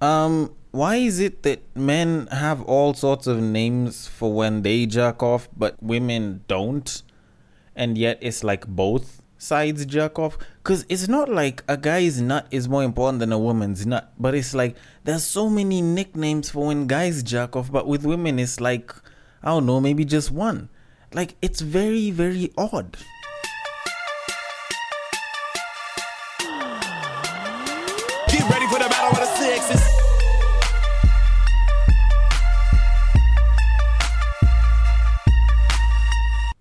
Why is it that men have all sorts of names for when they jerk off, but women don't? And yet it's like both sides jerk off. Because it's not like a guy's nut is more important than a woman's nut. But it's like there's so many nicknames for when guys jerk off. But with women, it's like, I don't know, maybe just one. Like, it's very, very odd. Get ready for the Battle of the Sexes.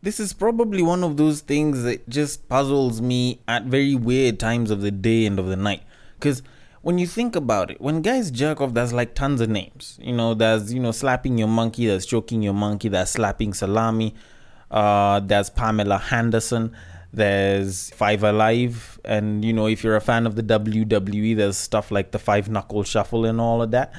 This is probably one of those things that just puzzles me at very weird times of the day and of the night. Because when you think about it, when guys jerk off, there's like tons of names. You know, there's, slapping your monkey, there's choking your monkey, there's slapping salami, there's Pamela Henderson, there's Five Alive. And, if you're a fan of the WWE, there's stuff like the Five Knuckle Shuffle and all of that.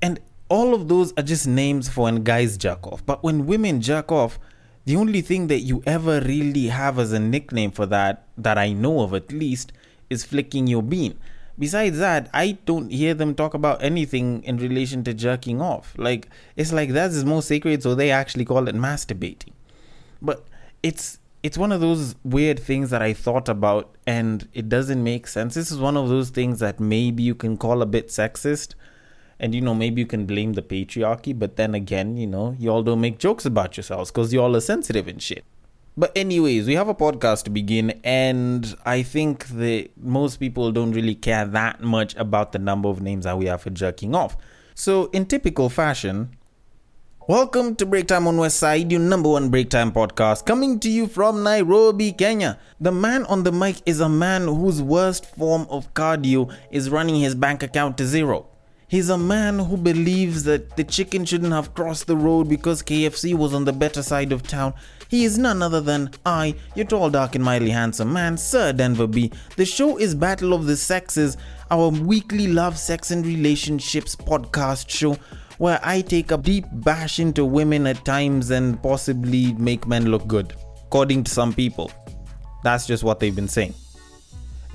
And all of those are just names for when guys jerk off. But when women jerk off, the only thing that you ever really have as a nickname for that I know of at least, is flicking your bean. Besides that, I don't hear them talk about anything in relation to jerking off. Like, it's like that is more sacred, so they actually call it masturbating. But it's one of those weird things that I thought about, and it doesn't make sense. This is one of those things that maybe you can call a bit sexist. And, maybe you can blame the patriarchy. But then again, y'all don't make jokes about yourselves because y'all are sensitive and shit. But anyways, we have a podcast to begin. And I think that most people don't really care that much about the number of names that we have for jerking off. So in typical fashion, welcome to Breaktime on West Side, your number one breaktime podcast, coming to you from Nairobi, Kenya. The man on the mic is a man whose worst form of cardio is running his bank account to zero. He's a man who believes that the chicken shouldn't have crossed the road because KFC was on the better side of town. He is none other than I, your tall, dark, and mildly handsome man, Sir Denver B. The show is Battle of the Sexes, our weekly love, sex, and relationships podcast show where I take a deep bash into women at times and possibly make men look good, according to some people. That's just what they've been saying.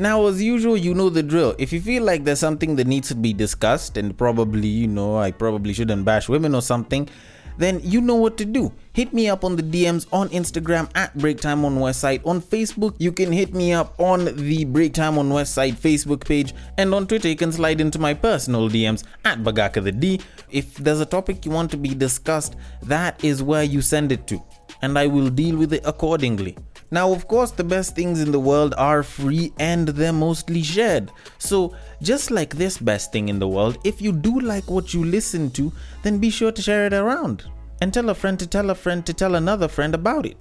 Now, as usual, you know the drill. If you feel like there's something that needs to be discussed and probably, I probably shouldn't bash women or something, then you know what to do. Hit me up on the DMs on Instagram at Breaktime on West Side. On Facebook, you can hit me up on the Breaktime on West Side Facebook page. And on Twitter, you can slide into my personal DMs at Bagaka the D. If there's a topic you want to be discussed, that is where you send it to. And I will deal with it accordingly. Now, of course, the best things in the world are free and they're mostly shared. So, just like this best thing in the world, if you do like what you listen to, then be sure to share it around. And tell a friend to tell a friend to tell another friend about it.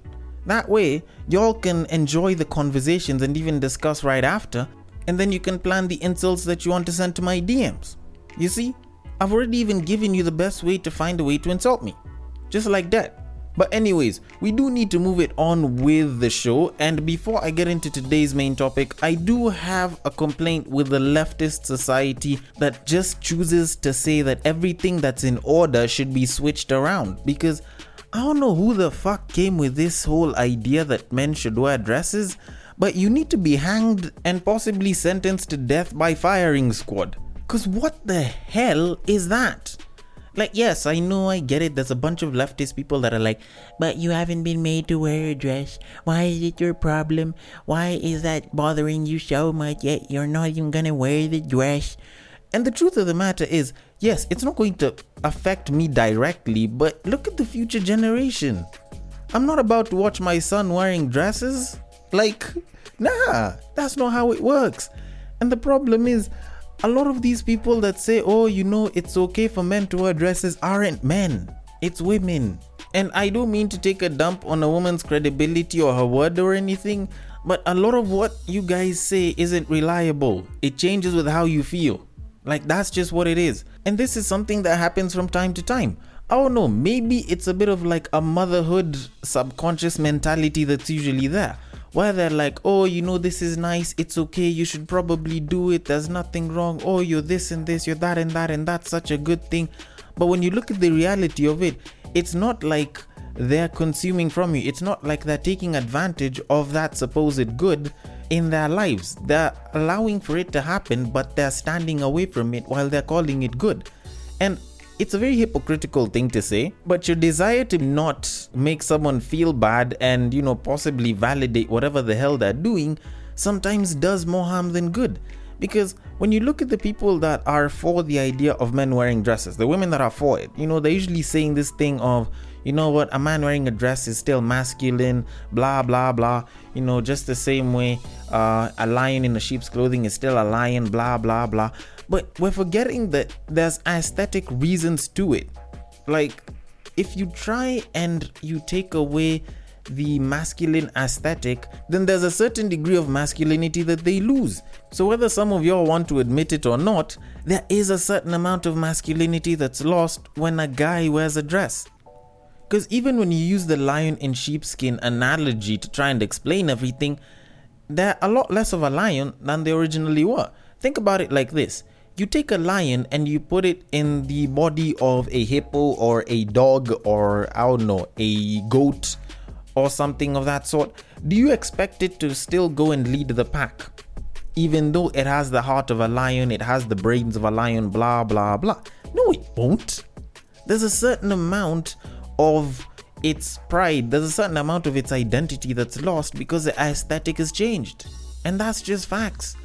That way, y'all can enjoy the conversations and even discuss right after. And then you can plan the insults that you want to send to my DMs. You see, I've already even given you the best way to find a way to insult me. Just like that. But anyways, we do need to move it on with the show. And before I get into today's main topic, I do have a complaint with the leftist society that just chooses to say that everything that's in order should be switched around. Because I don't know who the fuck came with this whole idea that men should wear dresses, but you need to be hanged and possibly sentenced to death by firing squad. Because what the hell is that? Like, yes, I know, I get it. There's a bunch of leftist people that are like, but you haven't been made to wear a dress. Why is it your problem? Why is that bothering you so much? Yet you're not even gonna wear the dress. And the truth of the matter is, yes, it's not going to affect me directly, but look at the future generation. I'm not about to watch my son wearing dresses. Like, nah, that's not how it works. And the problem is, a lot of these people that say, oh, it's okay for men to wear dresses aren't men. It's women. And I don't mean to take a dump on a woman's credibility or her word or anything, but a lot of what you guys say isn't reliable. It changes with how you feel. Like, that's just what it is. And this is something that happens from time to time. I don't know, maybe it's a bit of like a motherhood subconscious mentality that's usually there. Where they're like, oh, this is nice, it's okay, you should probably do it, there's nothing wrong, oh, you're this and this, you're that and that, and that's such a good thing. But when you look at the reality of it, it's not like they're consuming from you, it's not like they're taking advantage of that supposed good, in their lives. They're allowing for it to happen, but they're standing away from it while they're calling it good. And it's a very hypocritical thing to say, but your desire to not make someone feel bad and, you know, possibly validate whatever the hell they're doing sometimes does more harm than good. Because when you look at the people that are for the idea of men wearing dresses, the women that are for it, you know, they're usually saying this thing of, you know what, a man wearing a dress is still masculine, blah, blah, blah. You know, just the same way a lion in a sheep's clothing is still a lion, blah, blah, blah. But we're forgetting that there's aesthetic reasons to it. Like, if you try and you take away the masculine aesthetic, then there's a certain degree of masculinity that they lose. So whether some of y'all want to admit it or not, there is a certain amount of masculinity that's lost when a guy wears a dress. Because even when you use the lion in sheepskin analogy to try and explain everything, they're a lot less of a lion than they originally were. Think about it like this. You take a lion and you put it in the body of a hippo or a dog or, I don't know, a goat or something of that sort. Do you expect it to still go and lead the pack? Even though it has the heart of a lion, it has the brains of a lion, blah, blah, blah. No, it won't. There's a certain amount of its pride, there's a certain amount of its identity that's lost because the aesthetic has changed. And that's just facts.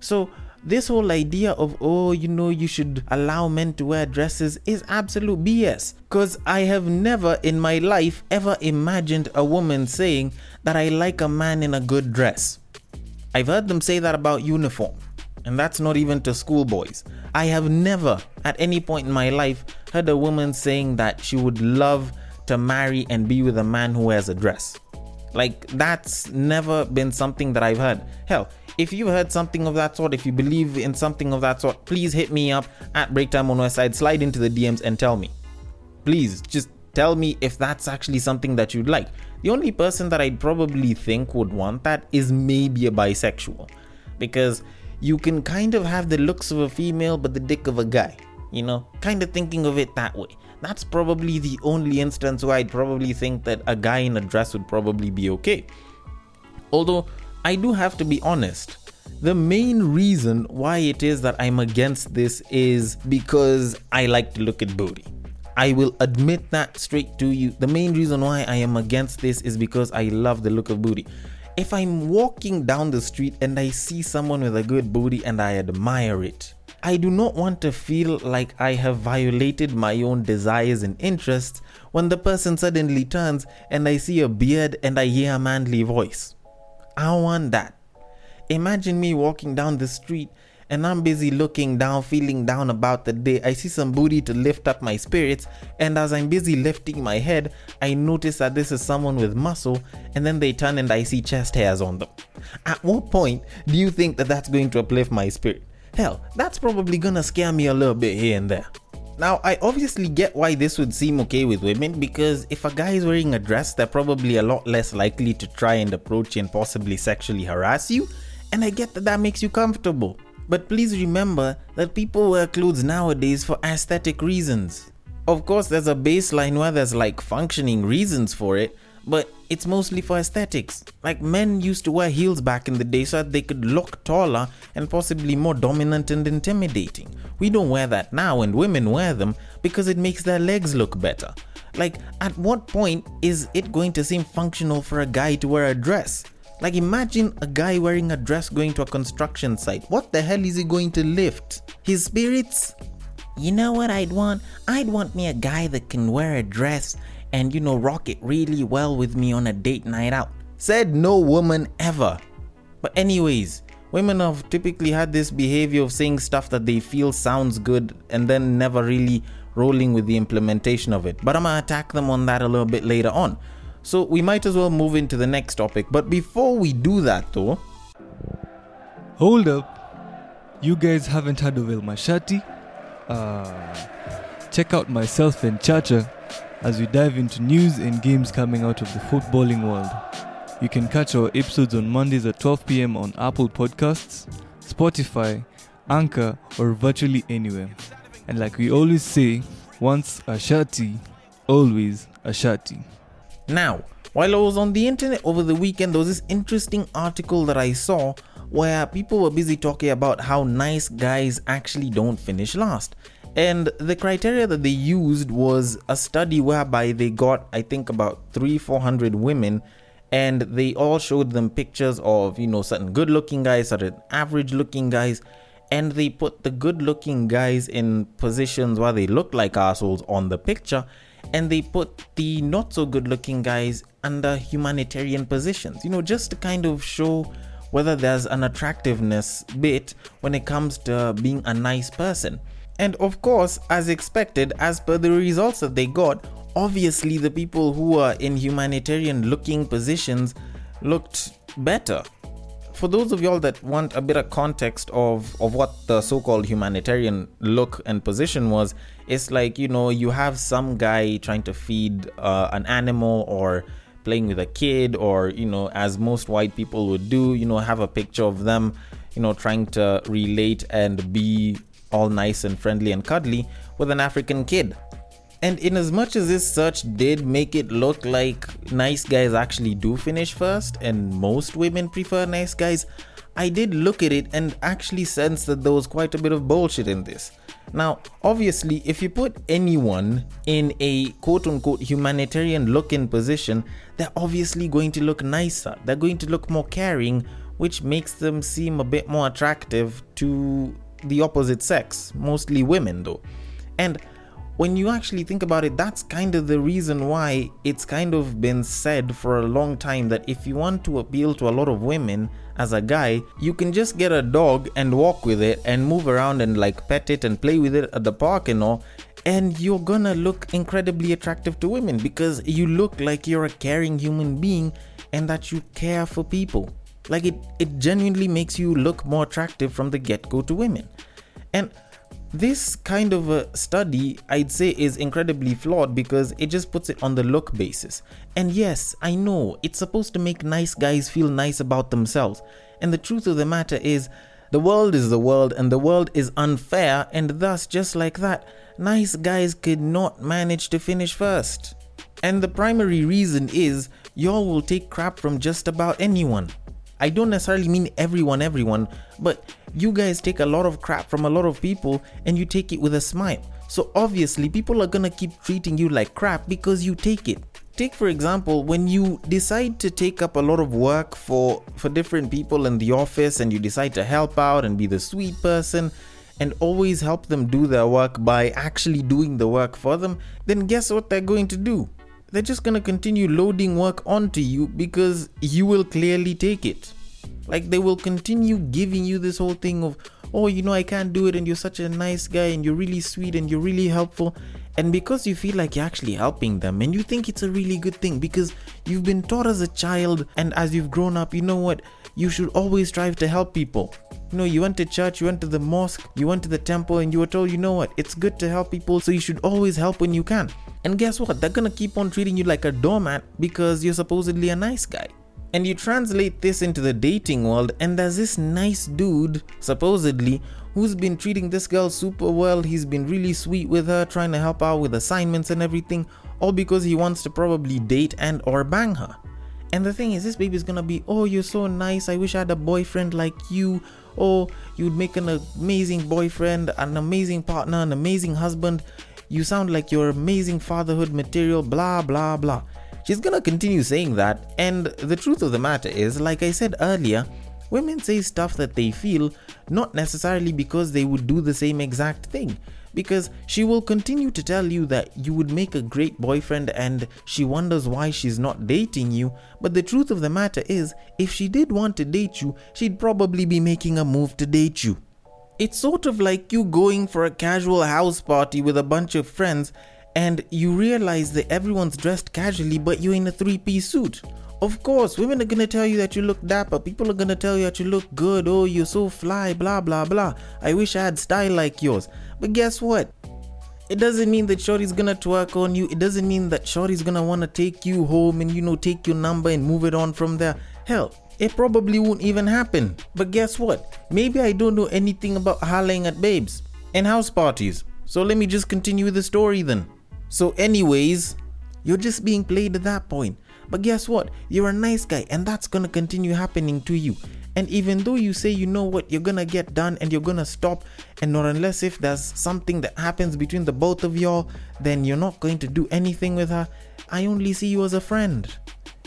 So this whole idea of, oh, you know, you should allow men to wear dresses is absolute BS. Because I have never in my life ever imagined a woman saying that I like a man in a good dress. I've heard them say that about uniform. And that's not even to schoolboys. I have never at any point in my life heard a woman saying that she would love to marry and be with a man who wears a dress. Like, that's never been something that I've heard. Hell, if you've heard something of that sort, if you believe in something of that sort, please hit me up at Breaktime on West Side. Slide into the DMs and tell me. Please, just tell me if that's actually something that you'd like. The only person that I'd probably think would want that is maybe a bisexual. Because you can kind of have the looks of a female but the dick of a guy. You know, kind of thinking of it that way. That's probably the only instance where I'd probably think that a guy in a dress would probably be okay. Although, I do have to be honest, the main reason why it is that I'm against this is because I like to look at booty. I will admit that straight to you. The main reason why I am against this is because I love the look of booty. If I'm walking down the street and I see someone with a good booty and I admire it, I do not want to feel like I have violated my own desires and interests when the person suddenly turns and I see a beard and I hear a manly voice. I want that. Imagine me walking down the street and I'm busy looking down, feeling down about the day. I see some booty to lift up my spirits, and as I'm busy lifting my head, I notice that this is someone with muscle, and then they turn and I see chest hairs on them. At what point do you think that that's going to uplift my spirit? Hell, that's probably gonna scare me a little bit here and there. Now, I obviously get why this would seem okay with women, because if a guy is wearing a dress, they're probably a lot less likely to try and approach and possibly sexually harass you, and I get that that makes you comfortable. But please remember that people wear clothes nowadays for aesthetic reasons. Of course, there's a baseline where there's like functioning reasons for it, but it's mostly for aesthetics. Like, men used to wear heels back in the day so that they could look taller and possibly more dominant and intimidating. We don't wear that now, and women wear them because it makes their legs look better. Like, at what point is it going to seem functional for a guy to wear a dress? Like, imagine a guy wearing a dress going to a construction site. What the hell is he going to lift? His spirits? You know what I'd want? I'd want me a guy that can wear a dress and, you know, rock it really well with me on a date night out. Said no woman ever. But anyways, women have typically had this behavior of saying stuff that they feel sounds good and then never really rolling with the implementation of it. But I'm gonna attack them on that a little bit later on. So we might as well move into the next topic. But before we do that though... Hold up. You guys haven't heard of Wimma Sharty? Check out myself and Chacha as we dive into news and games coming out of the footballing world. You can catch our episodes on Mondays at 12 p.m. on Apple Podcasts, Spotify, Anchor, or virtually anywhere. And like we always say, once a Sharty, always a Sharty. Now, While I was on the internet over the weekend, there was this interesting article that I saw where people were busy talking about how nice guys actually don't finish last. And the criteria that they used was a study whereby they got, I think, about 300-400 women, and they all showed them pictures of, you know, certain good looking guys, certain average looking guys, and they put the good looking guys in positions where they looked like assholes on the picture, and they put the not so good looking guys under humanitarian positions, you know, just to kind of show whether there's an attractiveness bit when it comes to being a nice person. And of course, as expected, as per the results that they got, obviously the people who were in humanitarian looking positions looked better. For those of y'all that want a bit of context of what the so-called humanitarian look and position was, it's like, you know, you have some guy trying to feed an animal or playing with a kid, or, you know, as most white people would do, you know, have a picture of them, you know, trying to relate and be all nice and friendly and cuddly with an African kid. And in as much as this search did make it look like nice guys actually do finish first and most women prefer nice guys, I did look at it and actually sense that there was quite a bit of bullshit in this. Now, obviously, if you put anyone in a quote-unquote humanitarian looking position, they're obviously going to look nicer. They're going to look more caring, which makes them seem a bit more attractive to the opposite sex, mostly women though. And when you actually think about it, that's kind of the reason why it's kind of been said for a long time that if you want to appeal to a lot of women as a guy, you can just get a dog and walk with it and move around and like pet it and play with it at the park and all, and you're gonna look incredibly attractive to women because you look like you're a caring human being and that you care for people. Like it genuinely makes you look more attractive from the get-go to women. And this kind of a study, I'd say, is incredibly flawed because it just puts it on the look basis. And yes, I know, it's supposed to make nice guys feel nice about themselves. And the truth of the matter is, the world is the world and the world is unfair, and thus, just like that, nice guys could not manage to finish first. And the primary reason is, y'all will take crap from just about anyone. I don't necessarily mean everyone, but you guys take a lot of crap from a lot of people and you take it with a smile. So obviously people are gonna keep treating you like crap because you take it. Take for example, when you decide to take up a lot of work for different people in the office and you decide to help out and be the sweet person and always help them do their work by actually doing the work for them, then guess what they're going to do? They're just gonna continue loading work onto you because you will clearly take it. Like they will continue giving you this whole thing of, oh, you know, I can't do it and you're such a nice guy and you're really sweet and you're really helpful. And because you feel like you're actually helping them and you think it's a really good thing because you've been taught as a child and as you've grown up, you know what, you should always strive to help people. You know, you went to church, you went to the mosque, you went to the temple and you were told, you know what, it's good to help people, so you should always help when you can. And guess what, they're gonna keep on treating you like a doormat because you're supposedly a nice guy. And you translate this into the dating world and there's this nice dude, supposedly, who's been treating this girl super well, he's been really sweet with her, trying to help out with assignments and everything, all because he wants to probably date and or bang her. And the thing is, this baby's gonna be, oh, you're so nice, I wish I had a boyfriend like you, oh, you'd make an amazing boyfriend, an amazing partner, an amazing husband, you sound like you're amazing fatherhood material, blah blah blah. She's gonna continue saying that, and the truth of the matter is, like I said earlier, women say stuff that they feel, not necessarily because they would do the same exact thing, because she will continue to tell you that you would make a great boyfriend and she wonders why she's not dating you, but the truth of the matter is, if she did want to date you, she'd probably be making a move to date you. It's sort of like you going for a casual house party with a bunch of friends and you realize that everyone's dressed casually but you're in a three-piece suit. Of course, women are gonna tell you that you look dapper, people are gonna tell you that you look good, oh, you're so fly, blah blah blah, I wish I had style like yours. But guess what? It doesn't mean that Shorty's gonna twerk on you, it doesn't mean that Shorty's gonna wanna take you home and, you know, take your number and move it on from there. Hell, it probably won't even happen. But guess what? Maybe I don't know anything about hollering at babes and house parties. So let me just continue the story then. So anyways, you're just being played at that point. But guess what? You're a nice guy, and that's gonna continue happening to you. And even though you say, you know what, you're gonna get done and you're gonna stop, and not unless if there's something that happens between the both of y'all, then you're not going to do anything with her. I only see you as a friend,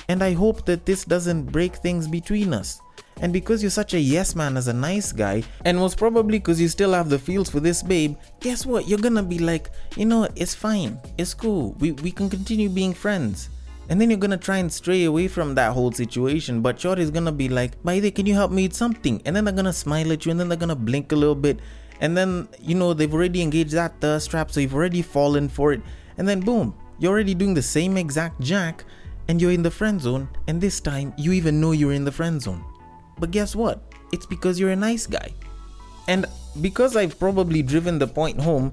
and I hope that this doesn't break things between us. And because you're such a yes man as a nice guy, and was probably because you still have the feels for this babe, guess what? You're gonna be like, you know, it's fine, it's cool, we can continue being friends. And then you're gonna try and stray away from that whole situation, but Shorty's gonna be like, by the way, can you help me with something? And then they're gonna smile at you, and then they're gonna blink a little bit, and then, you know, they've already engaged that thirst trap, so you've already fallen for it, and then boom, you're already doing the same exact jack, and you're in the friend zone, and this time, you even know you're in the friend zone. But guess what? It's because you're a nice guy. And because I've probably driven the point home,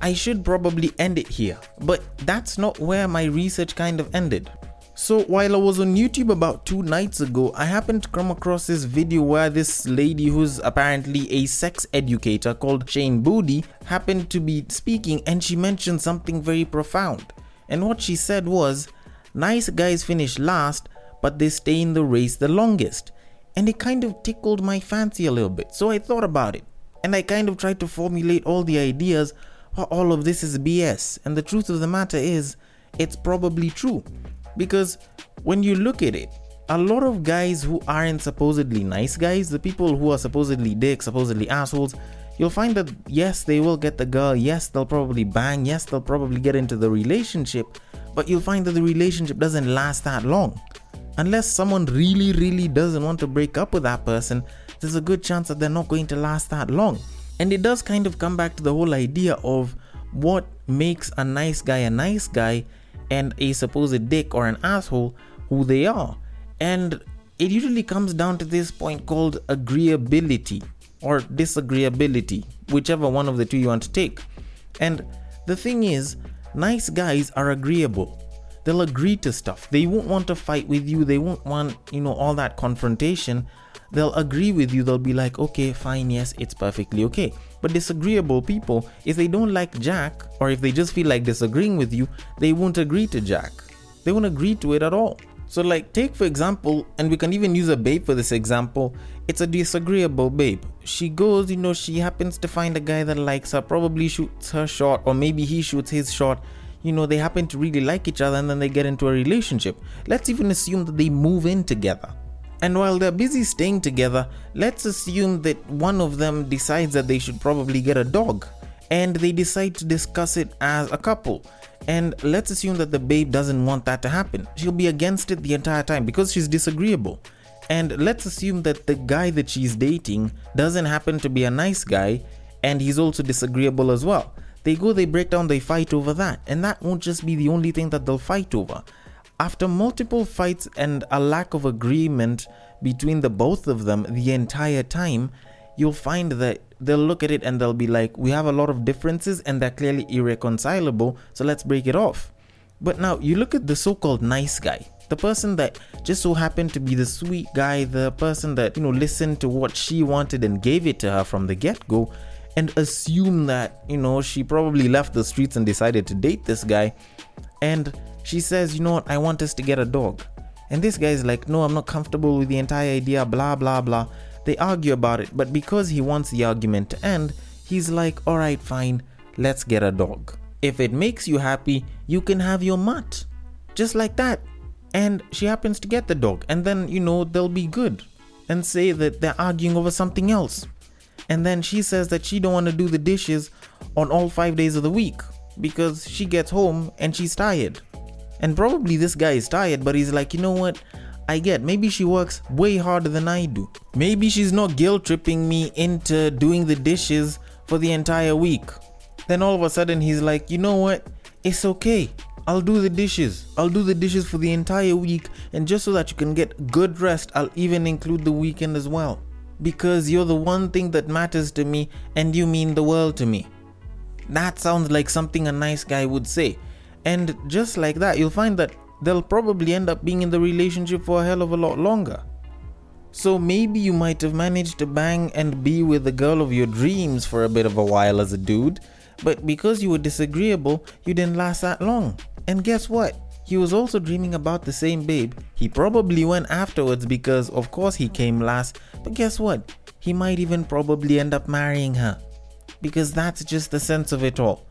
I should probably end it here, but that's not where my research kind of ended. So while I was on YouTube about 2 nights ago, I happened to come across this video where this lady who's apparently a sex educator called Shane Boody happened to be speaking, and she mentioned something very profound. And what she said was, nice guys finish last, but they stay in the race the longest. And it kind of tickled my fancy a little bit, so I thought about it. And I kind of tried to formulate all the ideas how all of this is BS, and the truth of the matter is, it's probably true. Because when you look at it, a lot of guys who aren't supposedly nice guys, the people who are supposedly dicks, supposedly assholes, you'll find that yes, they will get the girl, yes, they'll probably bang, yes, they'll probably get into the relationship, but you'll find that the relationship doesn't last that long. Unless someone really, really doesn't want to break up with that person, there's a good chance that they're not going to last that long. And it does kind of come back to the whole idea of what makes a nice guy and a supposed dick or an asshole who they are. And it usually comes down to this point called agreeability or disagreeability, whichever one of the two you want to take. And the thing is, nice guys are agreeable. They'll agree to stuff. They won't want to fight with you. They won't want, you know, all that confrontation. They'll agree with you, they'll be like, okay, fine, yes, it's perfectly okay. But disagreeable people, if they don't like jack, or if they just feel like disagreeing with you, they won't agree to jack. They won't agree to it at all. So like, take for example, and we can even use a babe for this example, it's a disagreeable babe. She goes, you know, she happens to find a guy that likes her, probably shoots her shot, or maybe he shoots his shot. You know, they happen to really like each other, and then they get into a relationship. Let's even assume that they move in together. And while they're busy staying together, let's assume that one of them decides that they should probably get a dog, and they decide to discuss it as a couple. And let's assume that the babe doesn't want that to happen. She'll be against it the entire time because she's disagreeable. And let's assume that the guy that she's dating doesn't happen to be a nice guy, and he's also disagreeable as well. They go, they break down, they fight over that, and that won't just be the only thing that they'll fight over. After multiple fights and a lack of agreement between the both of them the entire time, you'll find that they'll look at it and they'll be like, we have a lot of differences and they're clearly irreconcilable, so let's break it off. But now you look at the so-called nice guy, the person that just so happened to be the sweet guy, the person that, you know, listened to what she wanted and gave it to her from the get-go, and assume that, you know, she probably left the streets and decided to date this guy, and she says, you know what, I want us to get a dog. And this guy's like, no, I'm not comfortable with the entire idea, blah, blah, blah. They argue about it, but because he wants the argument to end, he's like, all right, fine, let's get a dog. If it makes you happy, you can have your mutt. Just like that. And she happens to get the dog. And then, you know, they'll be good and say that they're arguing over something else. And then she says that she don't want to do the dishes on all 5 days of the week because she gets home and she's tired. And probably this guy is tired, but he's like, you know what, I get, maybe she works way harder than I do. Maybe she's not guilt tripping me into doing the dishes for the entire week. Then all of a sudden he's like, you know what, it's okay, I'll do the dishes. I'll do the dishes for the entire week, and just so that you can get good rest, I'll even include the weekend as well. Because you're the one thing that matters to me, and you mean the world to me. That sounds like something a nice guy would say. And just like that, you'll find that they'll probably end up being in the relationship for a hell of a lot longer. So maybe you might have managed to bang and be with the girl of your dreams for a bit of a while as a dude, but because you were disagreeable, you didn't last that long. And guess what? he was also dreaming about the same babe. He probably went afterwards because of course he came last, but guess what? He might even probably end up marrying her. Because that's just the sense of it all.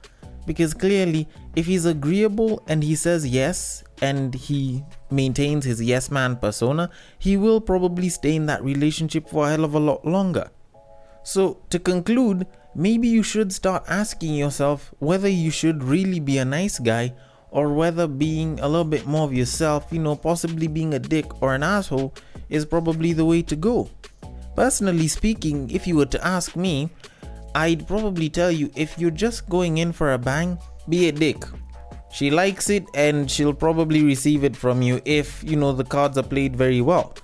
Because clearly, if he's agreeable and he says yes, and he maintains his yes man persona, he will probably stay in that relationship for a hell of a lot longer. So to conclude, maybe you should start asking yourself whether you should really be a nice guy or whether being a little bit more of yourself, you know, possibly being a dick or an asshole is probably the way to go. Personally speaking, if you were to ask me, I'd probably tell you if you're just going in for a bang, be a dick. She likes it and she'll probably receive it from you if, you know, the cards are played very well.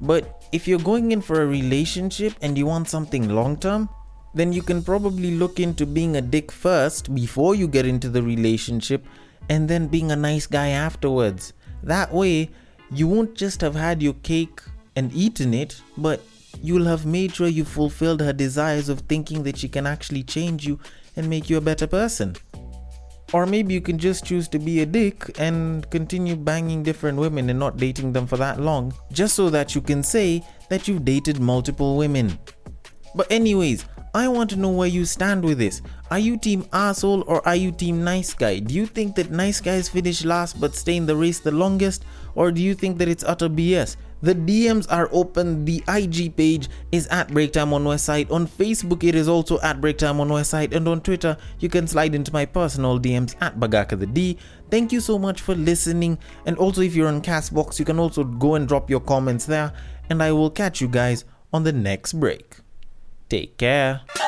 But if you're going in for a relationship and you want something long-term, then you can probably look into being a dick first before you get into the relationship and then being a nice guy afterwards. That way, you won't just have had your cake and eaten it, but you'll have made sure you fulfilled her desires of thinking that she can actually change you and make you a better person. Or maybe you can just choose to be a dick and continue banging different women and not dating them for that long, just so that you can say that you've dated multiple women. But anyways, I want to know where you stand with this. Are you team asshole or are you team nice guy? Do you think that nice guys finish last but stay in the race the longest? Or do you think that it's utter BS? The DMs are open. The IG page is at Breaktime on West Side. On Facebook, it is also at Breaktime on West Side. And on Twitter, you can slide into my personal DMs at Bagaka the D. Thank you so much for listening. And also, if you're on Castbox, you can also go and drop your comments there. And I will catch you guys on the next break. Take care.